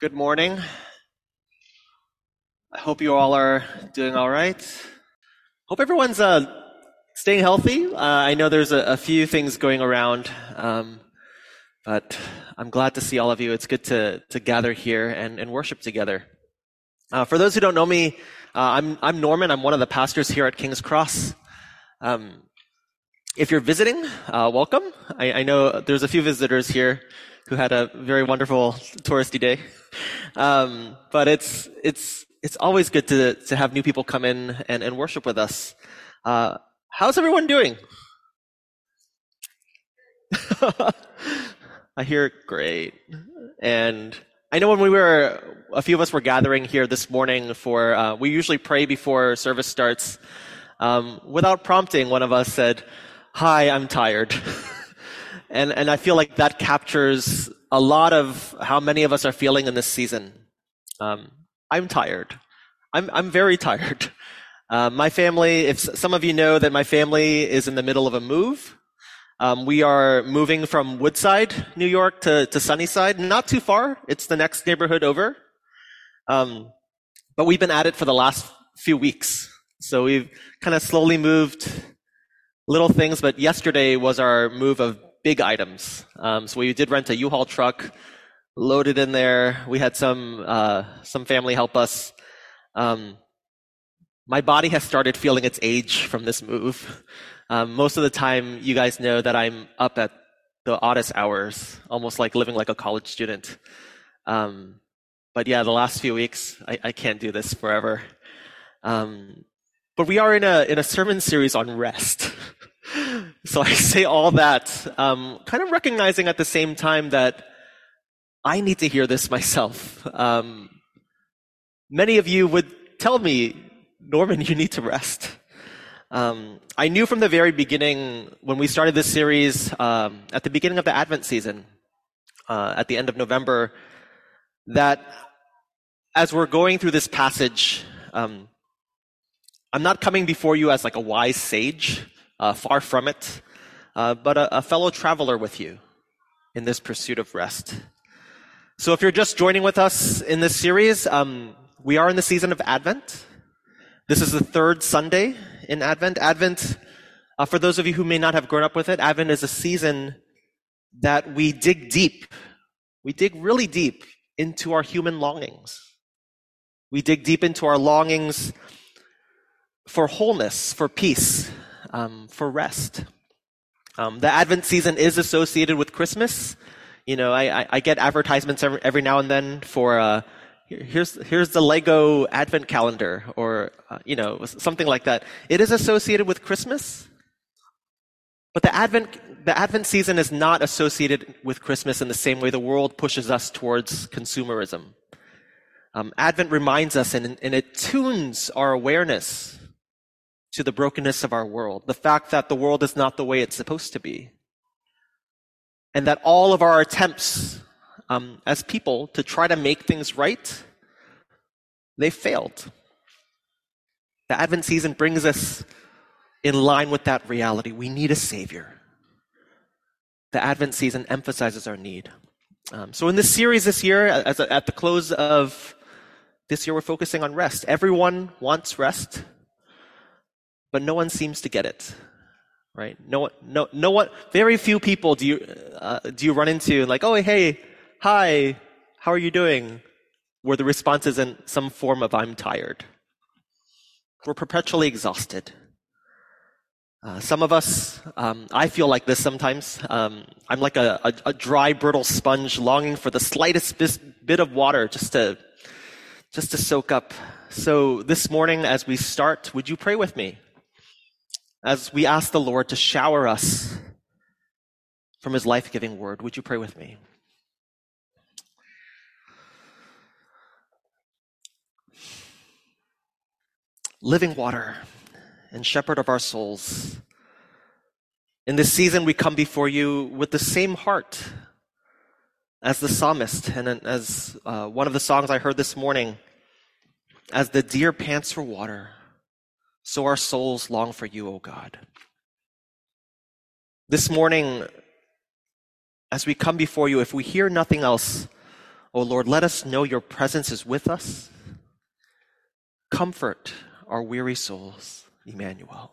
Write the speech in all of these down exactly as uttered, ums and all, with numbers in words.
Good morning. I hope you all are doing all right. Hope everyone's uh, staying healthy. Uh, I know there's a, a few things going around, um, but I'm glad to see all of you. It's good to, to gather here and, and worship together. Uh, for those who don't know me, uh, I'm, I'm Norman. I'm one of the pastors here at King's Cross. Um, if you're visiting, uh, welcome. I, I know there's a few visitors here who had a very wonderful touristy day. Um, but it's it's it's always good to to have new people come in and, and worship with us. Uh, how's everyone doing? I hear great. And I know when we were, a few of us were gathering here this morning for, uh, we usually pray before service starts. Um, without prompting, one of us said, "Hi, I'm tired." And and I feel like that captures a lot of how many of us are feeling in this season. Um, I'm tired. I'm I'm very tired. Uh, my family, if some of you know that my family is in the middle of a move. Um, we are moving from Woodside, New York, to, to Sunnyside. Not too far. It's the next neighborhood over. Um, but we've been at it for the last few weeks. So we've kind of slowly moved little things, but yesterday was our move of big items. Um, so we did rent a U-Haul truck, loaded in there. We had some uh, some family help us. Um, my body has started feeling its age from this move. Um, most of the time, you guys know that I'm up at the oddest hours, almost like living like a college student. Um, but yeah, the last few weeks, I, I can't do this forever. Um, but we are in a in a sermon series on rest. So I say all that, um, kind of recognizing at the same time that I need to hear this myself. Um, many of you would tell me, "Norman, you need to rest." Um, I knew from the very beginning when we started this series, um, at the beginning of the Advent season, uh, at the end of November, that as we're going through this passage, um, I'm not coming before you as like a wise sage. Uh, far from it, uh, but a, a fellow traveler with you in this pursuit of rest. So if you're just joining with us in this series, um, we are in the season of Advent. This is the third Sunday in Advent. Advent, uh, for those of you who may not have grown up with it, Advent is a season that we dig deep. We dig really deep into our human longings. We dig deep into our longings for wholeness, for peace, Um, for rest. Um, the Advent season is associated with Christmas. You know, I, I, I get advertisements every, every now and then for uh, here's here's the Lego Advent calendar, or uh, you know, something like that. It is associated with Christmas, but the Advent the Advent season is not associated with Christmas in the same way the world pushes us towards consumerism. Um, Advent reminds us, and, and it tunes our awareness to the brokenness of our world, the fact that the world is not the way it's supposed to be, and that all of our attempts um, as people to try to make things right, they failed. The Advent season brings us in line with that reality. We need a Savior. The Advent season emphasizes our need. Um, so in this series this year, as a, at the close of this year, we're focusing on rest. Everyone wants rest, but no one seems to get it, right? No, no, no one. Very few people do you uh, do you run into like, "Oh, hey, hi, how are you doing?" Where the response isn't some form of "I'm tired." We're perpetually exhausted. Uh, some of us, um, I feel like this sometimes. Um, I'm like a, a, a dry, brittle sponge, longing for the slightest bis- bit of water just to just to soak up. So this morning, as we start, would you pray with me? As we ask the Lord to shower us from his life-giving word, would you pray with me? Living water and shepherd of our souls, in this season we come before you with the same heart as the psalmist, and as uh, one of the songs I heard this morning, as the deer pants for water, so our souls long for you, O God. This morning, as we come before you, if we hear nothing else, O Lord, let us know your presence is with us. Comfort our weary souls, Emmanuel.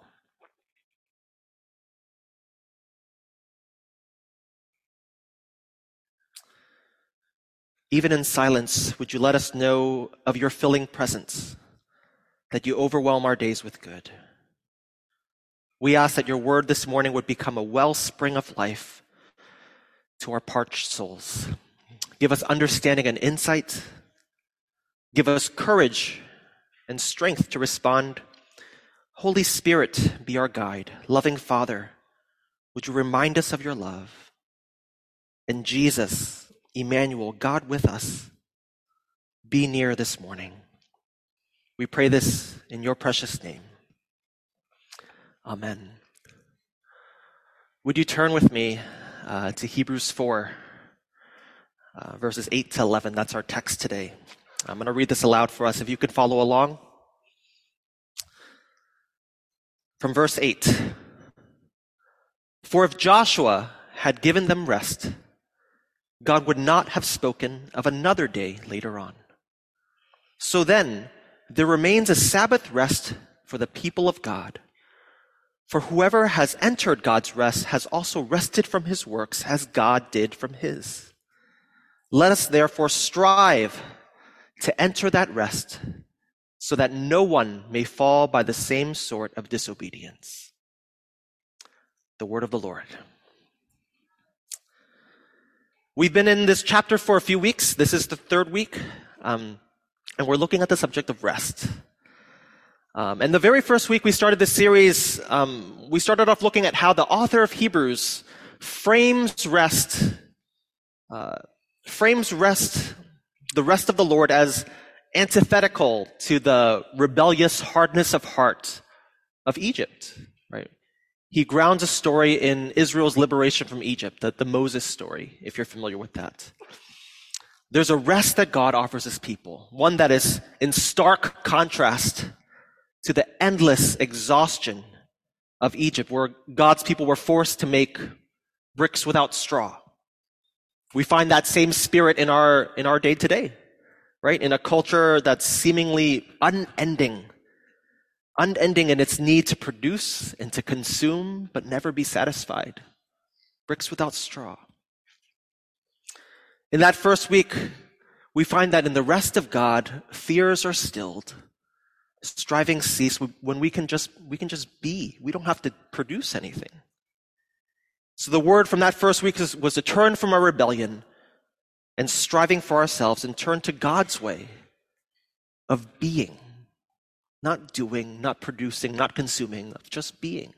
Even in silence, would you let us know of your filling presence, that you overwhelm our days with good. We ask that your word this morning would become a wellspring of life to our parched souls. Give us understanding and insight. Give us courage and strength to respond. Holy Spirit, be our guide. Loving Father, would you remind us of your love? And Jesus, Emmanuel, God with us, be near this morning. We pray this in your precious name. Amen. Would you turn with me uh, to Hebrews four? Uh, verses eight to eleven, that's our text today. I'm going to read this aloud for us, if you could follow along. From verse eight, "For if Joshua had given them rest, God would not have spoken of another day later on. So then, there remains a Sabbath rest for the people of God. For whoever has entered God's rest has also rested from his works as God did from his. Let us therefore strive to enter that rest so that no one may fall by the same sort of disobedience." The word of the Lord. We've been in this chapter for a few weeks. This is the third week, um, and we're looking at the subject of rest. Um, and the very first week we started this series, um, we started off looking at how the author of Hebrews frames rest uh frames rest, the rest of the Lord, as antithetical to the rebellious hardness of heart of Egypt, right? He grounds a story in Israel's liberation from Egypt, the, the Moses story, if you're familiar with that. There's a rest that God offers his people, one that is in stark contrast to the endless exhaustion of Egypt, where God's people were forced to make bricks without straw. We find that same spirit in our in our day today, right? In a culture that's seemingly unending, unending in its need to produce and to consume, but never be satisfied. Bricks without straw. In that first week, we find that in the rest of God, fears are stilled, striving cease when we can just we can just be. We don't have to produce anything. So the word from that first week was, was to turn from our rebellion and striving for ourselves and turn to God's way of being, not doing, not producing, not consuming, of just being.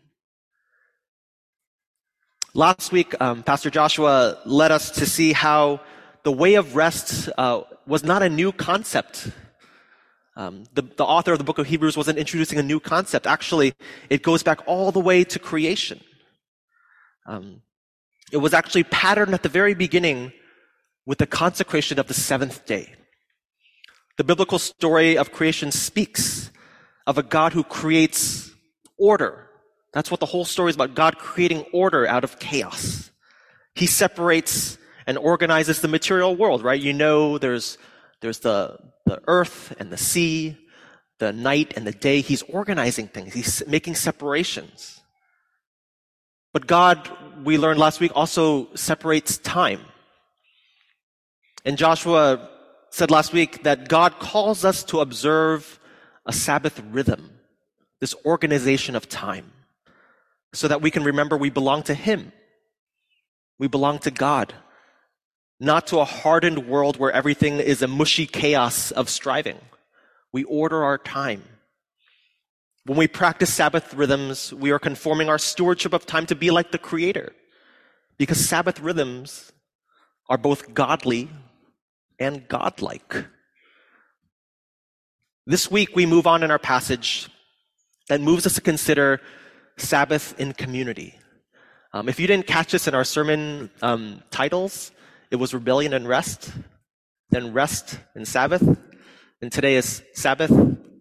Last week, um, Pastor Joshua led us to see how the way of rest uh, was not a new concept. Um, the, the author of the book of Hebrews wasn't introducing a new concept. Actually, it goes back all the way to creation. Um, it was actually patterned at the very beginning with the consecration of the seventh day. The biblical story of creation speaks of a God who creates order. That's what the whole story is about, God creating order out of chaos. He separates and organizes the material world, right? You know, there's there's the, the earth and the sea, the night and the day. He's organizing things. He's making separations. But God, we learned last week, also separates time. And Joshua said last week that God calls us to observe a Sabbath rhythm, this organization of time, so that we can remember we belong to Him. We belong to God, not to a hardened world where everything is a mushy chaos of striving. We order our time. When we practice Sabbath rhythms, we are conforming our stewardship of time to be like the Creator, because Sabbath rhythms are both godly and godlike. This week, we move on in our passage that moves us to consider Sabbath in community. Um, if you didn't catch this in our sermon um, titles, it was Rebellion and Rest, then Rest and Sabbath, and today is Sabbath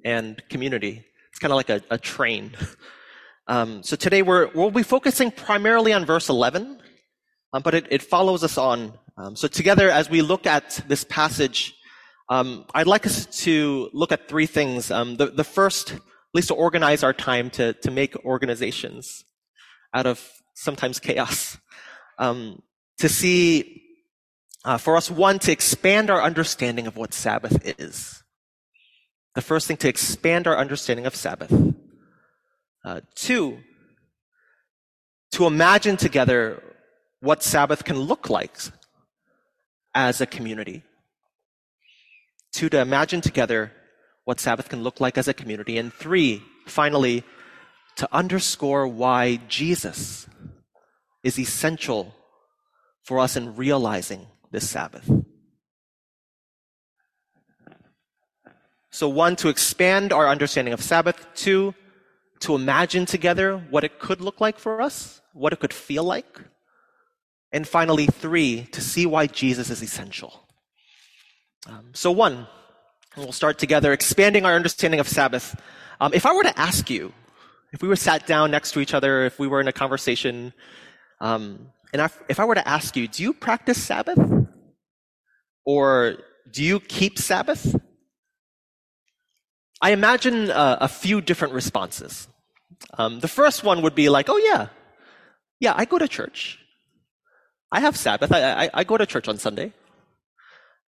and Community. It's kind of like a, a train. Um, so today we're, we'll be focusing primarily on verse eleven, um, but it, it follows us on Um, so together, as we look at this passage, um, I'd like us to look at three things. Um, the, the first, at least to organize our time, to, to make organizations out of sometimes chaos. Um, to see, uh, for us, one, to expand our understanding of what Sabbath is. The first thing, to expand our understanding of Sabbath. Uh, two, to imagine together what Sabbath can look like as a community. Two, to imagine together what Sabbath can look like as a community. And three, finally, to underscore why Jesus is essential for us in realizing this Sabbath. So one, to expand our understanding of Sabbath. Two, to imagine together what it could look like for us, what it could feel like. And finally, three, to see why Jesus is essential. Um, so one, and we'll start together, expanding our understanding of Sabbath. Um, if I were to ask you, if we were sat down next to each other, if we were in a conversation, um, and I, if I were to ask you, do you practice Sabbath? Or do you keep Sabbath? I imagine uh, a few different responses. Um, the first one would be like, oh yeah, yeah, I go to church. I have Sabbath. I, I, I go to church on Sunday.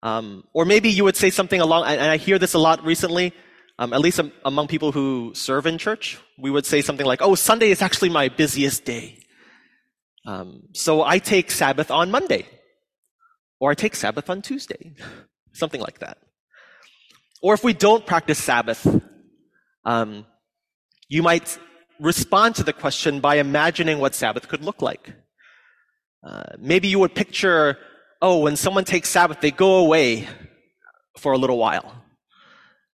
Um, or maybe you would say something along, and I hear this a lot recently, um, at least am, among people who serve in church, we would say something like, oh, Sunday is actually my busiest day. Um, so I take Sabbath on Monday. Or I take Sabbath on Tuesday. Something like that. Or if we don't practice Sabbath, um, you might respond to the question by imagining what Sabbath could look like. Uh, maybe you would picture, oh, when someone takes Sabbath, they go away for a little while.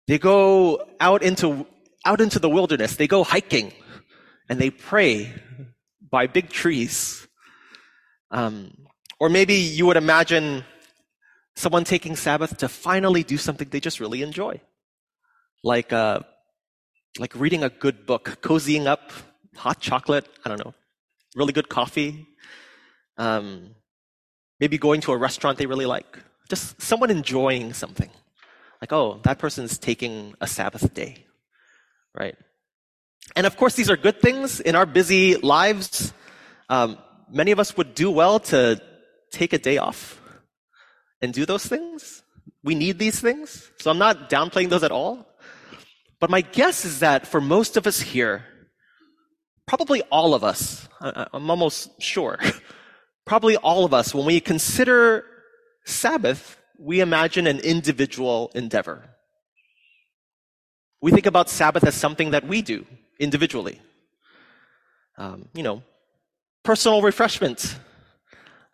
They go out into out into the wilderness. They go hiking, and they pray by big trees. Um, or maybe you would imagine someone taking Sabbath to finally do something they just really enjoy, like uh, like reading a good book, cozying up, hot chocolate, I don't know, really good coffee. Um, maybe going to a restaurant they really like. Just someone enjoying something. Like, oh, that person's taking a Sabbath day, right? And of course, these are good things. In our busy lives, um, many of us would do well to take a day off and do those things. We need these things. So I'm not downplaying those at all. But my guess is that for most of us here, probably all of us, I- I'm almost sure, Probably all of us, when we consider Sabbath, we imagine an individual endeavor. We think about Sabbath as something that we do individually. Um, you know, personal refreshment,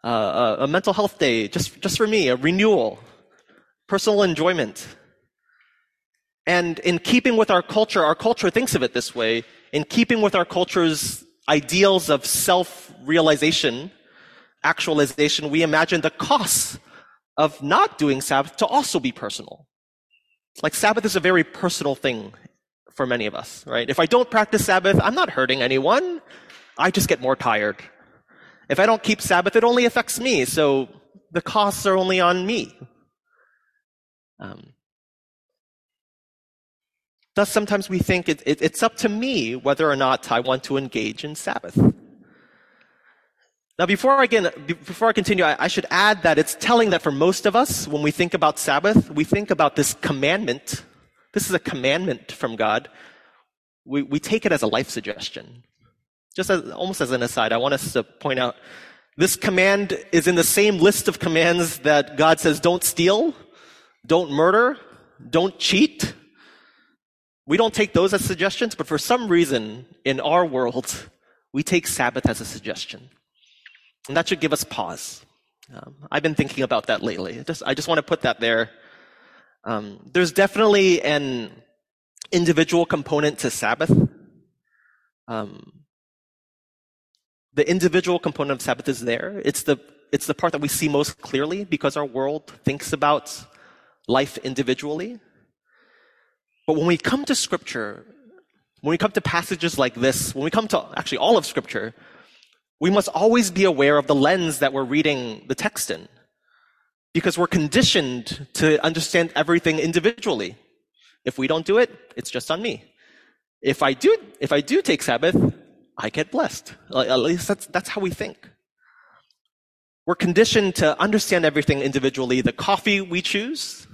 uh, a, a mental health day just, just for me, a renewal, personal enjoyment. And in keeping with our culture, our culture thinks of it this way, in keeping with our culture's ideals of self-realization, actualization, we imagine the cost of not doing Sabbath to also be personal. Like Sabbath is a very personal thing for many of us, right? If I don't practice Sabbath, I'm not hurting anyone. I just get more tired. If I don't keep Sabbath, it only affects me, so the costs are only on me. Um, thus, sometimes we think it, it, it's up to me whether or not I want to engage in Sabbath. Now, before I, get, before I continue, I, I should add that it's telling that for most of us, when we think about Sabbath, we think about this commandment. This is a commandment from God. We, we take it as a life suggestion. Just as, almost as an aside, I want us to point out, this command is in the same list of commands that God says, don't steal, don't murder, don't cheat. We don't take those as suggestions, but for some reason, in our world, we take Sabbath as a suggestion. And that should give us pause. Um, I've been thinking about that lately. Just, I just want to put that there. Um, there's definitely an individual component to Sabbath. Um, the individual component of Sabbath is there. It's the, it's the part that we see most clearly because our world thinks about life individually. But when we come to Scripture, when we come to passages like this, when we come to actually all of Scripture, we must always be aware of the lens that we're reading the text in. because we're conditioned to understand everything individually. If we don't do it, it's just on me. If I do, if I do take Sabbath, I get blessed. At least that's, that's how we think. We're conditioned to understand everything individually, the coffee we choose,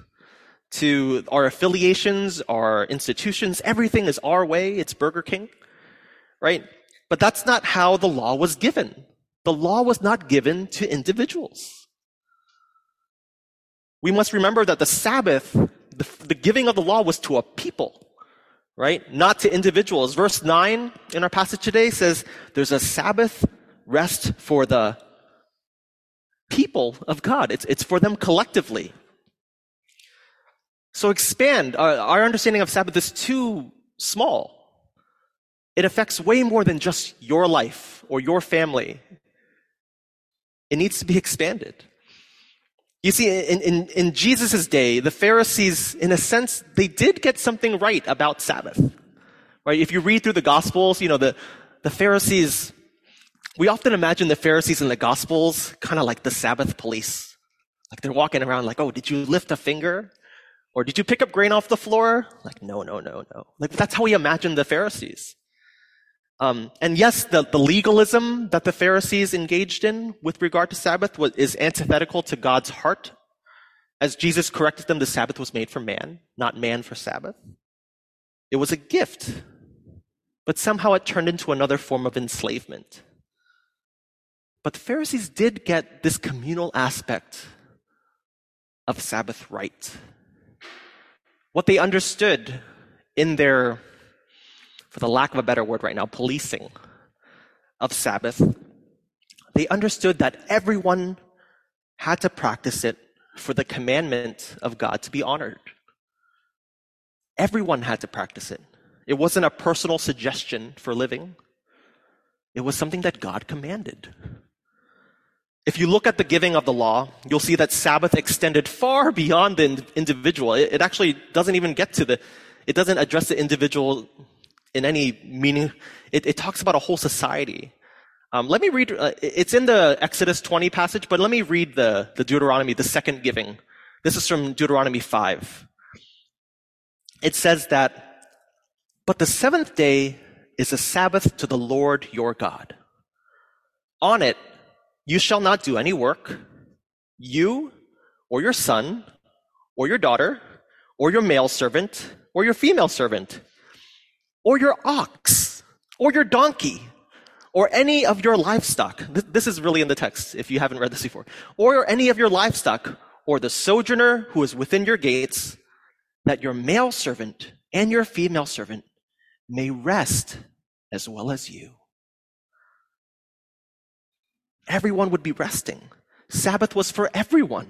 to our affiliations, our institutions, everything is our way, it's Burger King, right? But that's not how the law was given. The law was not given to individuals. We must remember that the Sabbath, the, the giving of the law was to a people, right? Not to individuals. Verse nine in our passage today says, there's a Sabbath rest for the people of God. It's, it's for them collectively. So expand. Our, our understanding of Sabbath is too small. It affects way more than just your life or your family. It needs to be expanded. You see, in, in, in Jesus' day, the Pharisees, in a sense, they did get something right about Sabbath. Right? If you read through the Gospels, you know, the, the Pharisees, we often imagine the Pharisees in the Gospels kind of like the Sabbath police. Like they're walking around like, oh, did you lift a finger? Or did you pick up grain off the floor? Like, no, no, no, no. Like that's how we imagine the Pharisees. Um, and yes, the, the legalism that the Pharisees engaged in with regard to Sabbath was, is antithetical to God's heart. As Jesus corrected them, the Sabbath was made for man, not man for Sabbath. It was a gift, but somehow it turned into another form of enslavement. But the Pharisees did get this communal aspect of Sabbath right. What they understood in their, for the lack of a better word right now, policing of Sabbath, they understood that everyone had to practice it for the commandment of God to be honored. Everyone had to practice it. It wasn't a personal suggestion for living. It was something that God commanded. If you look at the giving of the law, you'll see that Sabbath extended far beyond the individual. It, it actually doesn't even get to the, it doesn't address the individual in any meaning. It, it talks about a whole society. Um, let me read, uh, it's in the Exodus twenty passage, but let me read the, the Deuteronomy, the second giving. This is from Deuteronomy five. It says that, but the seventh day is a Sabbath to the Lord your God. On it, you shall not do any work, you or your son or your daughter or your male servant or your female servant, or your ox, or your donkey, or any of your livestock. This is really in the text, if you haven't read this before. Or any of your livestock, or the sojourner who is within your gates, that your male servant and your female servant may rest as well as you. Everyone would be resting. Sabbath was for everyone,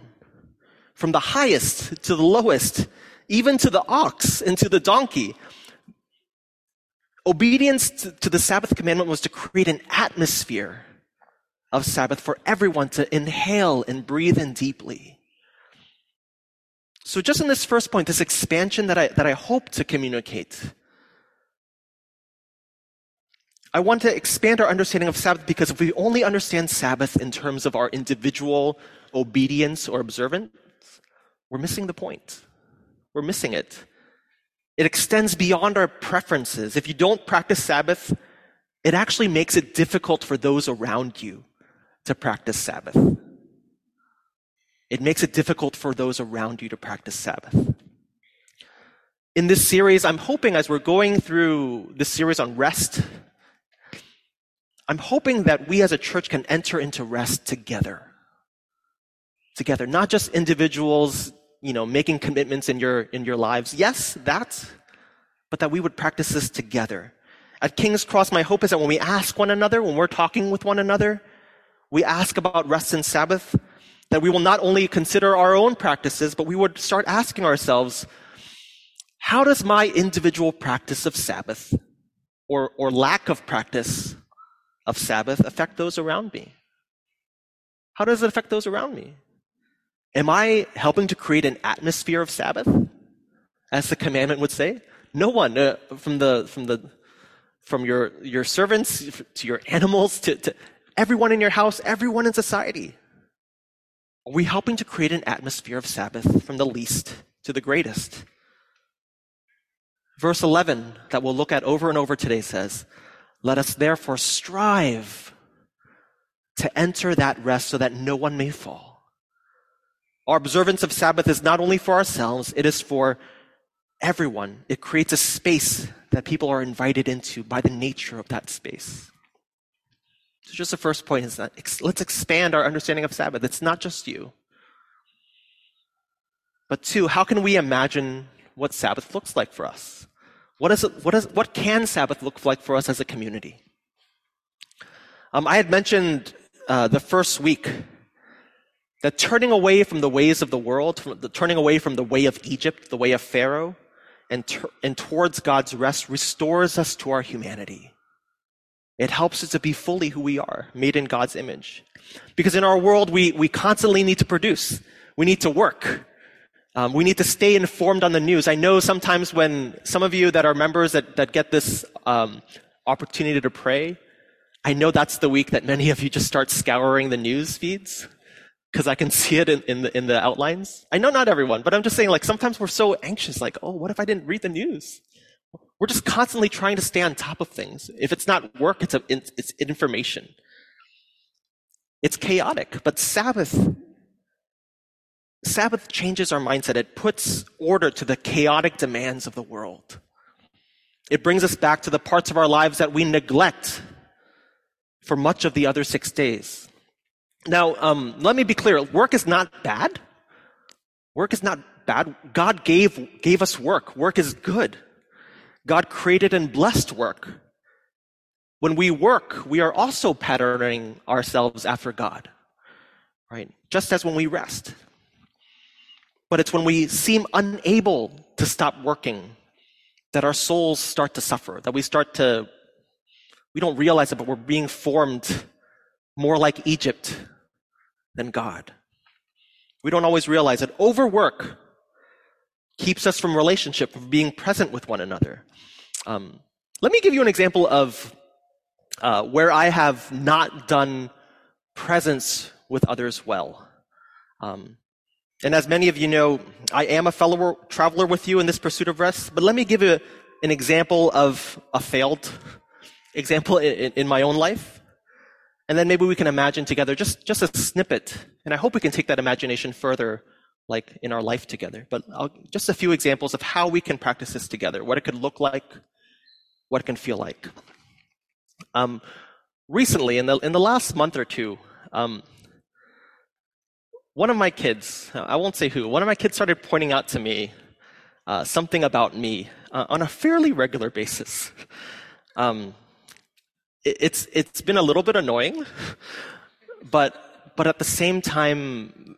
from the highest to the lowest, even to the ox and to the donkey. Obedience to the Sabbath commandment was to create an atmosphere of Sabbath for everyone to inhale and breathe in deeply. So just in this first point, this expansion that I, that I hope to communicate, I want to expand our understanding of Sabbath because if we only understand Sabbath in terms of our individual obedience or observance, we're missing the point. We're missing it. It extends beyond our preferences. If you don't practice Sabbath, it actually makes it difficult for those around you to practice Sabbath. It makes it difficult for those around you to practice Sabbath. In this series, I'm hoping as we're going through this series on rest, I'm hoping that we as a church can enter into rest together. Together, not just individuals, you know, making commitments in your in your lives. Yes, that, but that we would practice this together. At King's Cross, my hope is that when we ask one another, when we're talking with one another, we ask about rest and Sabbath, that we will not only consider our own practices, but we would start asking ourselves, how does my individual practice of Sabbath or, or lack of practice of Sabbath affect those around me? How does it affect those around me? Am I helping to create an atmosphere of Sabbath, as the commandment would say? No one, uh, from the from the from your your servants to your animals to, to everyone in your house, everyone in society. Are we helping to create an atmosphere of Sabbath from the least to the greatest? Verse eleven that we'll look at over and over today says, "Let us therefore strive to enter that rest so that no one may fall." Our observance of Sabbath is not only for ourselves, it is for everyone. It creates a space that people are invited into by the nature of that space. So just the first point is that let's expand our understanding of Sabbath. It's not just you. But two, how can we imagine what Sabbath looks like for us? What is it, what is what can Sabbath look like for us as a community? Um, I had mentioned uh, the first week that turning away from the ways of the world, from the, turning away from the way of Egypt, the way of Pharaoh, and ter- and towards God's rest restores us to our humanity. It helps us to be fully who we are, made in God's image. Because in our world, we we constantly need to produce. We need to work. Um, we need to stay informed on the news. I know sometimes when some of you that are members that, that get this um, opportunity to pray, I know that's the week that many of you just start scouring the news feeds because I can see it in, in, the, in the outlines. I know not everyone, but I'm just saying, like, sometimes we're so anxious, like, oh, what if I didn't read the news? We're just constantly trying to stay on top of things. If it's not work, it's, a, it's information. It's chaotic, but Sabbath... Sabbath changes our mindset. It puts order to the chaotic demands of the world. It brings us back to the parts of our lives that we neglect for much of the other six days. Now, um, let me be clear. Work is not bad. Work is not bad. God gave, gave us work. Work is good. God created and blessed work. When we work, we are also patterning ourselves after God, right? Just as when we rest. But it's when we seem unable to stop working that our souls start to suffer, that we start to, we don't realize it, but we're being formed more like Egypt than God. We don't always realize it. Overwork keeps us from relationship, from being present with one another. Um, let me give you an example of uh, where I have not done presence with others well. Um, And as many of you know, I am a fellow traveler with you in this pursuit of rest, but let me give you an example of a failed example in, in my own life. And then maybe we can imagine together just, just a snippet. And I hope we can take that imagination further, like in our life together. But I'll, just a few examples of how we can practice this together, what it could look like, what it can feel like. Um, recently, in the, in the last month or two, um, one of my kids, I won't say who, one of my kids started pointing out to me uh, something about me uh, on a fairly regular basis. Um, it, it's it's been a little bit annoying, but but at the same time,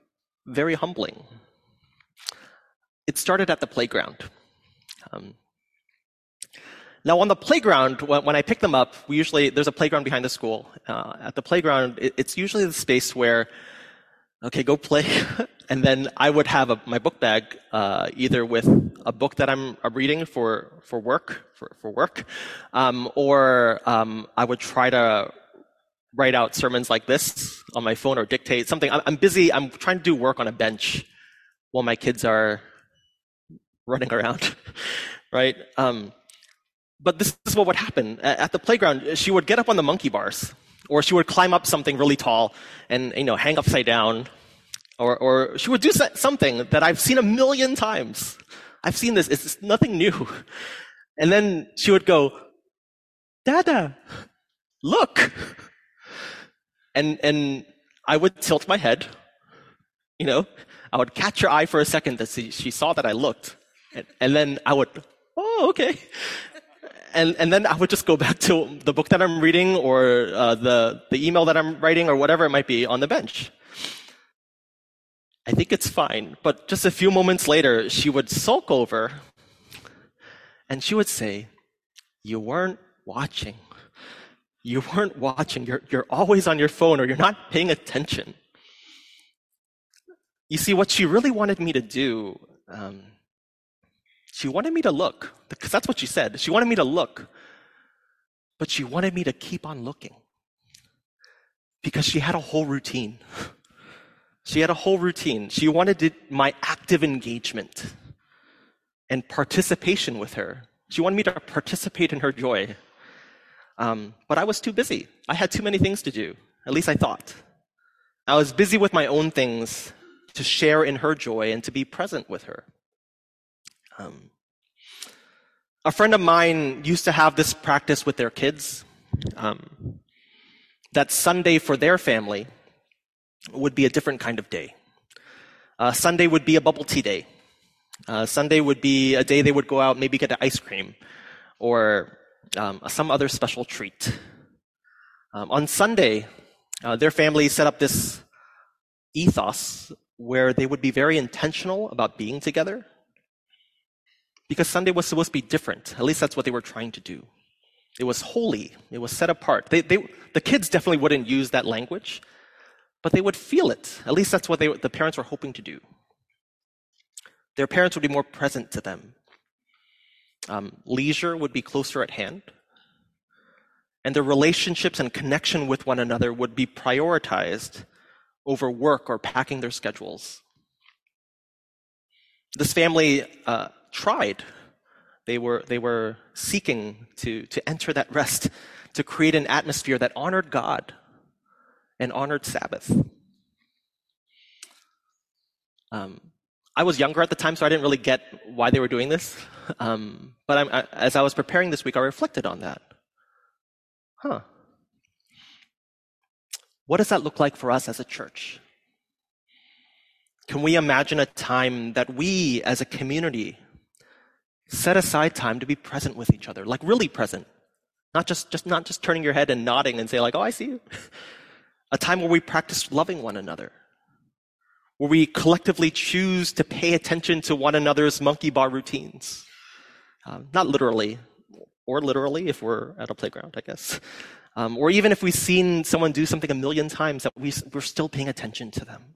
very humbling. It started at the playground. Um, now on the playground, when, when I pick them up, we usually, there's a playground behind the school. Uh, at the playground, it, it's usually the space where, okay, go play. And then I would have a, my book bag, uh, either with a book that I'm reading for, for work, for, for work, um, or um, I would try to write out sermons like this on my phone or dictate something. I'm, I'm busy. I'm trying to do work on a bench while my kids are running around, right? Um, but this is what would happen. At the playground, she would get up on the monkey bars, or she would climb up something really tall and, you know, hang upside down. Or, or she would do something that I've seen a million times. I've seen this. It's nothing new. And then she would go, "Dada, look." And, and I would tilt my head. You know, I would catch her eye for a second that she, she saw that I looked. And, and then I would, "Oh, okay." And, and then I would just go back to the book that I'm reading, or uh, the, the email that I'm writing, or whatever it might be on the bench. I think it's fine. But just a few moments later, she would sulk over and she would say, "You weren't watching. You weren't watching. You're, you're always on your phone, or you're not paying attention." You see, what she really wanted me to do... Um, She wanted me to look, because that's what she said. She wanted me to look, but she wanted me to keep on looking because she had a whole routine. She had a whole routine. She wanted to, my active engagement and participation with her. She wanted me to participate in her joy. Um, but I was too busy. I had too many things to do. At least I thought. I was busy with my own things to share in her joy and to be present with her. Um, a friend of mine used to have this practice with their kids. Um, that Sunday for their family would be a different kind of day. Uh, Sunday would be a bubble tea day. Uh, Sunday would be a day they would go out, maybe get an ice cream or um, some other special treat. Um, on Sunday, uh, their family set up this ethos where they would be very intentional about being together because Sunday was supposed to be different. At least that's what they were trying to do. It was holy. It was set apart. They, they, the kids definitely wouldn't use that language, but they would feel it. At least that's what they, the parents were hoping to do. Their parents would be more present to them. Um, leisure would be closer at hand. And their relationships and connection with one another would be prioritized over work or packing their schedules. This family uh, tried. They were, they were seeking to, to enter that rest, to create an atmosphere that honored God and honored Sabbath. Um, I was younger at the time, so I didn't really get why they were doing this. Um, but I'm, I, as I was preparing this week, I reflected on that. Huh. What does that look like for us as a church? Can we imagine a time that we, as a community, set aside time to be present with each other, like really present, not just, just not just turning your head and nodding and say like, oh, I see you. A time where we practice loving one another, where we collectively choose to pay attention to one another's monkey bar routines, um, not literally, or literally if we're at a playground, I guess, um, or even if we've seen someone do something a million times that we, we're still paying attention to them.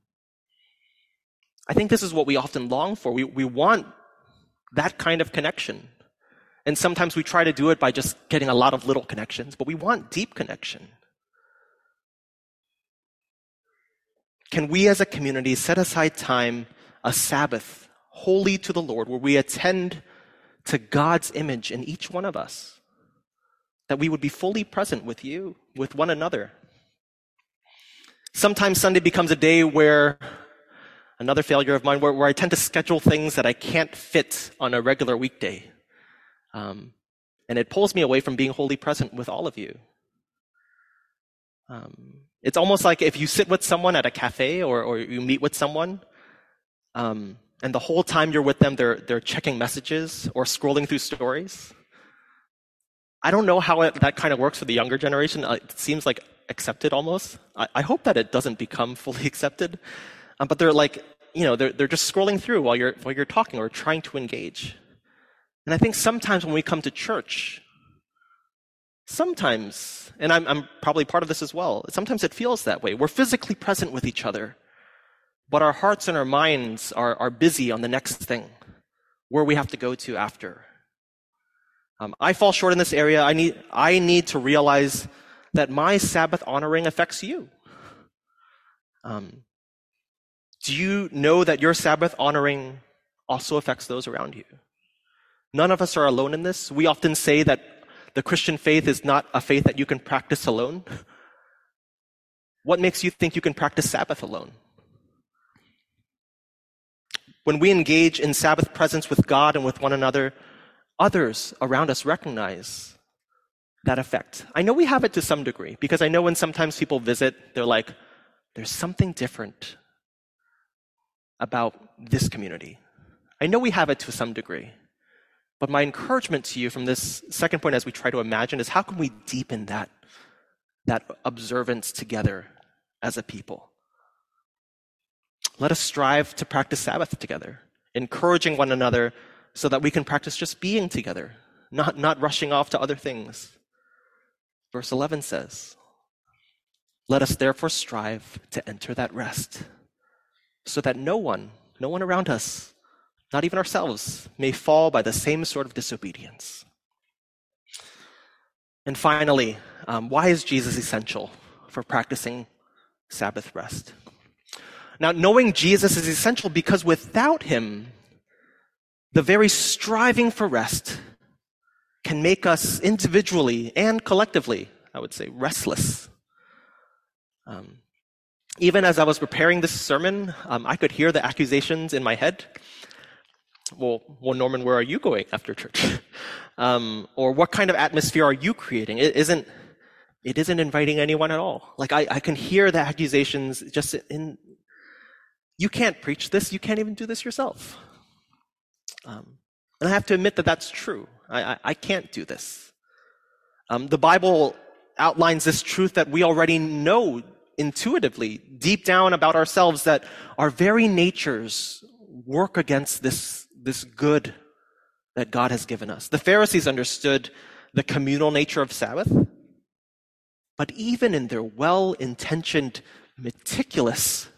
I think this is what we often long for. We we want that kind of connection. And sometimes we try to do it by just getting a lot of little connections, but we want deep connection. Can we as a community set aside time, a Sabbath, holy to the Lord, where we attend to God's image in each one of us, that we would be fully present with you, with one another? Sometimes Sunday becomes a day where another failure of mine, where, where I tend to schedule things that I can't fit on a regular weekday. Um, and it pulls me away from being wholly present with all of you. Um, it's almost like if you sit with someone at a cafe or, or you meet with someone, um, and the whole time you're with them, they're, they're checking messages or scrolling through stories. I don't know how it, that kind of works for the younger generation. It seems like accepted almost. I, I hope that it doesn't become fully accepted. Um, but they're like, you know, they're they're just scrolling through while you're while you're talking or trying to engage. And I think sometimes when we come to church, sometimes, and I'm I'm probably part of this as well, sometimes it feels that way. We're physically present with each other, but our hearts and our minds are are busy on the next thing, where we have to go to after. Um, I fall short in this area. I need I need to realize that my Sabbath honoring affects you. Um. Do you know that your Sabbath honoring also affects those around you? None of us are alone in this. We often say that the Christian faith is not a faith that you can practice alone. What makes you think you can practice Sabbath alone? When we engage in Sabbath presence with God and with one another, others around us recognize that effect. I know we have it to some degree, because I know when sometimes people visit, they're like, there's something different about this community. I know we have it to some degree, but my encouragement to you from this second point as we try to imagine is how can we deepen that, that observance together as a people? Let us strive to practice Sabbath together, encouraging one another so that we can practice just being together, not, not rushing off to other things. Verse eleven says, let us therefore strive to enter that rest, so that no one, no one around us, not even ourselves, may fall by the same sort of disobedience. And finally, um, why is Jesus essential for practicing Sabbath rest? Now, knowing Jesus is essential because without him, the very striving for rest can make us individually and collectively, I would say, restless. Um, even as I was preparing this sermon, um, I could hear the accusations in my head. Well, well, Norman, where are you going after church? um, or what kind of atmosphere are you creating? It isn't, it isn't inviting anyone at all. Like, I, I can hear the accusations just in, you can't preach this, you can't even do this yourself. Um, and I have to admit that that's true. I, I, I can't do this. Um, the Bible outlines this truth that we already know intuitively, deep down about ourselves, that our very natures work against this, this good that God has given us. The Pharisees understood the communal nature of Sabbath, but even in their well-intentioned, meticulous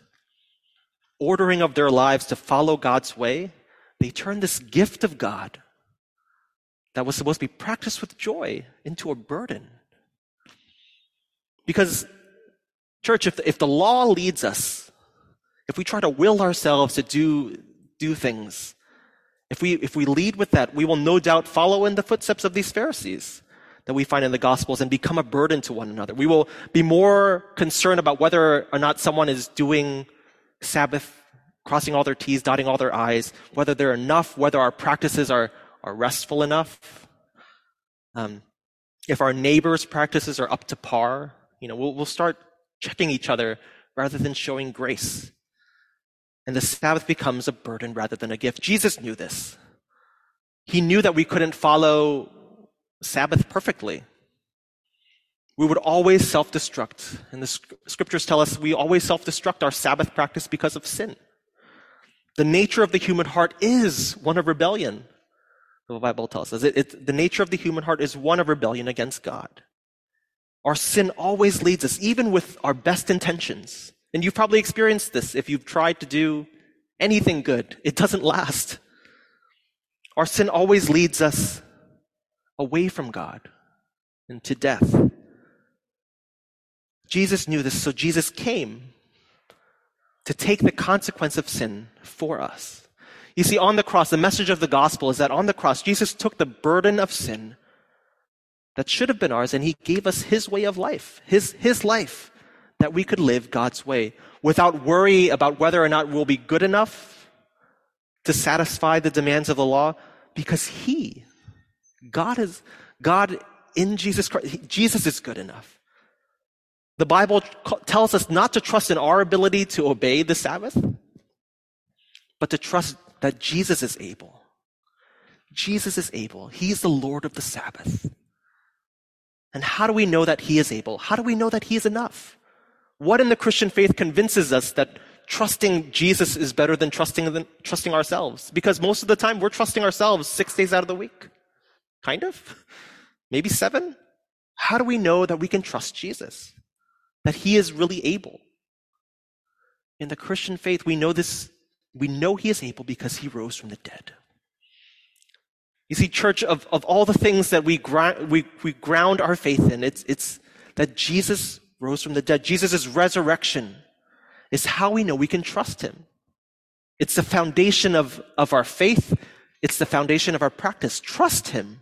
ordering of their lives to follow God's way, they turned this gift of God that was supposed to be practiced with joy into a burden. Because, church, if the, if the law leads us, if we try to will ourselves to do do things, if we if we lead with that, we will no doubt follow in the footsteps of these Pharisees that we find in the Gospels and become a burden to one another. We will be more concerned about whether or not someone is doing Sabbath, crossing all their T's, dotting all their I's, whether they're enough, whether our practices are, are restful enough. Um, if our neighbors' practices are up to par, you know, we'll, we'll start checking each other rather than showing grace. And the Sabbath becomes a burden rather than a gift. Jesus knew this. He knew that we couldn't follow Sabbath perfectly. We would always self-destruct. And the scriptures tell us we always self-destruct our Sabbath practice because of sin. The nature of the human heart is one of rebellion. The Bible tells us it, it, the nature of the human heart is one of rebellion against God. Our sin always leads us, even with our best intentions. And you've probably experienced this if you've tried to do anything good. It doesn't last. Our sin always leads us away from God and to death. Jesus knew this, so Jesus came to take the consequence of sin for us. You see, on the cross, the message of the gospel is that on the cross, Jesus took the burden of sin that should have been ours, and he gave us his way of life, his, his life, that we could live God's way without worry about whether or not we'll be good enough to satisfy the demands of the law, because he, God is, God in Jesus Christ, Jesus is good enough. The Bible tells us not to trust in our ability to obey the Sabbath, but to trust that Jesus is able. Jesus is able. He's the Lord of the Sabbath. And how do we know that he is able? How do we know that he is enough? What in the Christian faith convinces us that trusting Jesus is better than trusting than trusting ourselves? Because most of the time, we're trusting ourselves six days out of the week. Kind of. Maybe seven. How do we know that we can trust Jesus? That he is really able? In the Christian faith, we know this. We know he is able because he rose from the dead. You see, church, of, of all the things that we, gra- we, we ground our faith in, it's, it's that Jesus rose from the dead. Jesus' resurrection is how we know we can trust him. It's the foundation of, of our faith. It's the foundation of our practice. Trust him.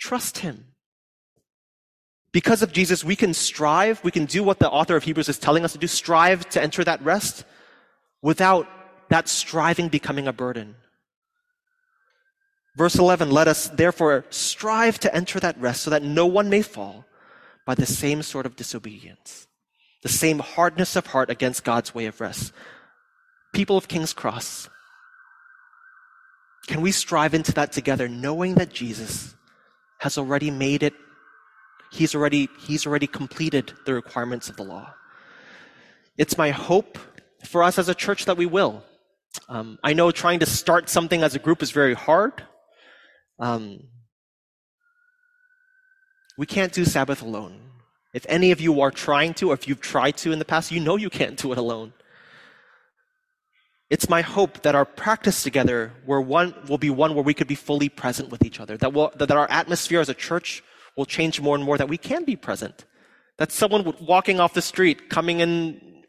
Trust him. Because of Jesus, we can strive. We can do what the author of Hebrews is telling us to do, strive to enter that rest without that striving becoming a burden. Verse eleven, let us therefore strive to enter that rest so that no one may fall by the same sort of disobedience, the same hardness of heart against God's way of rest. People of King's Cross, can we strive into that together, knowing that Jesus has already made it, he's already, he's already completed the requirements of the law? It's my hope for us as a church that we will. Um, I know trying to start something as a group is very hard. Um, we can't do Sabbath alone. If any of you are trying to, or if you've tried to in the past, you know you can't do it alone. It's my hope that our practice together will one will be one where we could be fully present with each other, that, we'll, that our atmosphere as a church will change more and more, that we can be present, that someone walking off the street, coming in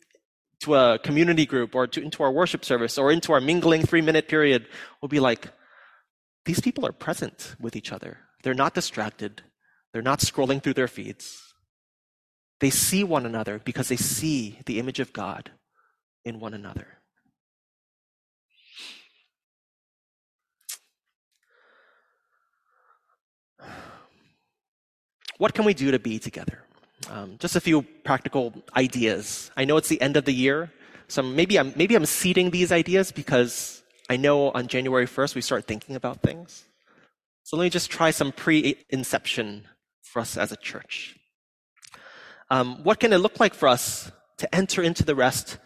to a community group or to, into our worship service or into our mingling three-minute period, we'll be like, these people are present with each other. They're not distracted. They're not scrolling through their feeds. They see one another because they see the image of God in one another. What can we do to be together? Um, just a few practical ideas. I know it's the end of the year, so maybe I'm maybe I'm seeding these ideas because I know on January first we start thinking about things. So let me just try some pre-inception for us as a church. Um, what can it look like for us to enter into the rest,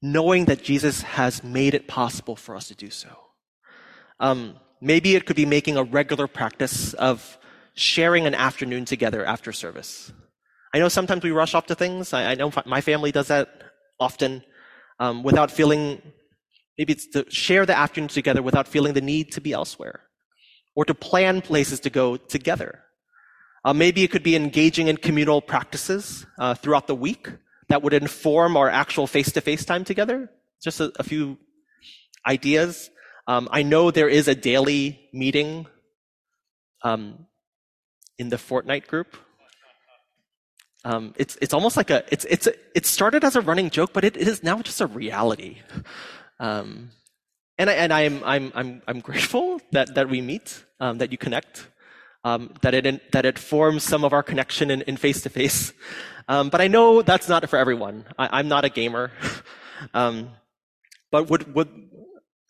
knowing that Jesus has made it possible for us to do so? Um, maybe it could be making a regular practice of sharing an afternoon together after service. I know sometimes we rush off to things. I, I know my family does that often, um, without feeling, maybe it's to share the afternoon together without feeling the need to be elsewhere, or to plan places to go together. Uh, maybe it could be engaging in communal practices uh, throughout the week that would inform our actual face-to-face time together. Just a, a few ideas. Um, I know there is a daily meeting um, in the Fortnite group. Um, it's it's almost like a, it's it's a, it started as a running joke, but it, it is now just a reality. Um, and I, and I'm I'm I'm I'm grateful that that we meet, um, that you connect, um, that it that it forms some of our connection in face to face. But I know that's not for everyone. I, I'm not a gamer, um, but would would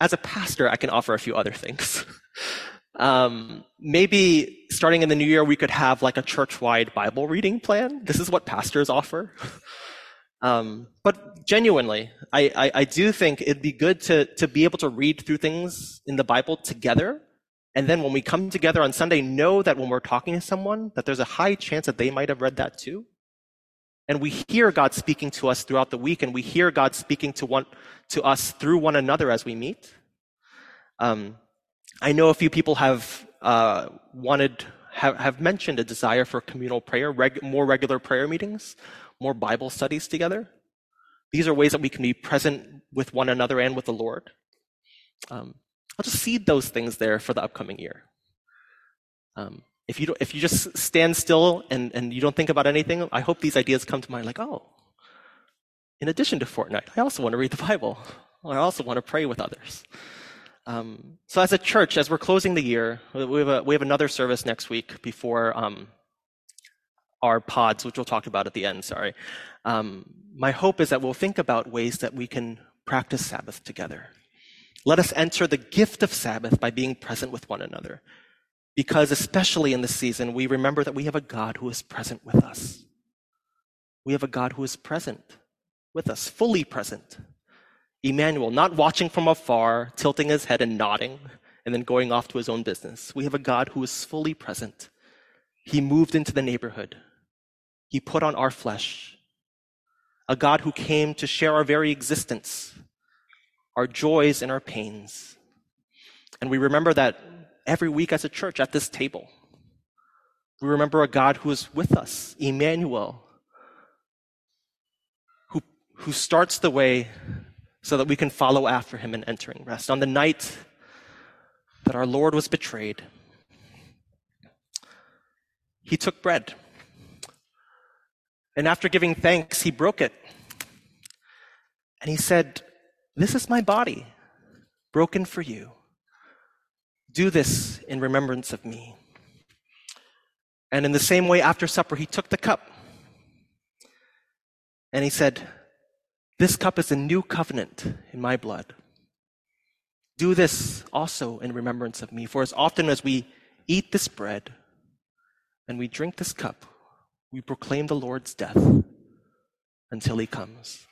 as a pastor I can offer a few other things. Um, maybe starting in the new year, we could have like a church-wide Bible reading plan. This is what pastors offer. um, but genuinely, I, I, I do think it'd be good to, to be able to read through things in the Bible together. And then when we come together on Sunday, know that when we're talking to someone, that there's a high chance that they might have read that too. And we hear God speaking to us throughout the week, and we hear God speaking to one, to us through one another as we meet. Um, I know a few people have uh, wanted, have, have mentioned a desire for communal prayer, reg, more regular prayer meetings, more Bible studies together. These are ways that we can be present with one another and with the Lord. Um, I'll just seed those things there for the upcoming year. Um, if you don't, if you just stand still and, and you don't think about anything, I hope these ideas come to mind. Like, oh, in addition to Fortnite, I also want to read the Bible. Or I also want to pray with others. Um, so as a church, as we're closing the year, we have, a, we have another service next week before um, our pods, which we'll talk about at the end, sorry. Um, my hope is that we'll think about ways that we can practice Sabbath together. Let us enter the gift of Sabbath by being present with one another, because especially in this season, we remember that we have a God who is present with us. We have a God who is present with us, fully present. Emmanuel, not watching from afar, tilting his head and nodding, and then going off to his own business. We have a God who is fully present. He moved into the neighborhood. He put on our flesh. A God who came to share our very existence, our joys and our pains. And we remember that every week as a church at this table. We remember a God who is with us, Emmanuel, who, who starts the way so that we can follow after him in entering rest. On the night that our Lord was betrayed, he took bread. And after giving thanks, he broke it. And he said, "This is my body, broken for you. Do this in remembrance of me." And in the same way, after supper, he took the cup. And he said, "This cup is a new covenant in my blood. Do this also in remembrance of me. For as often as we eat this bread and we drink this cup, we proclaim the Lord's death until he comes."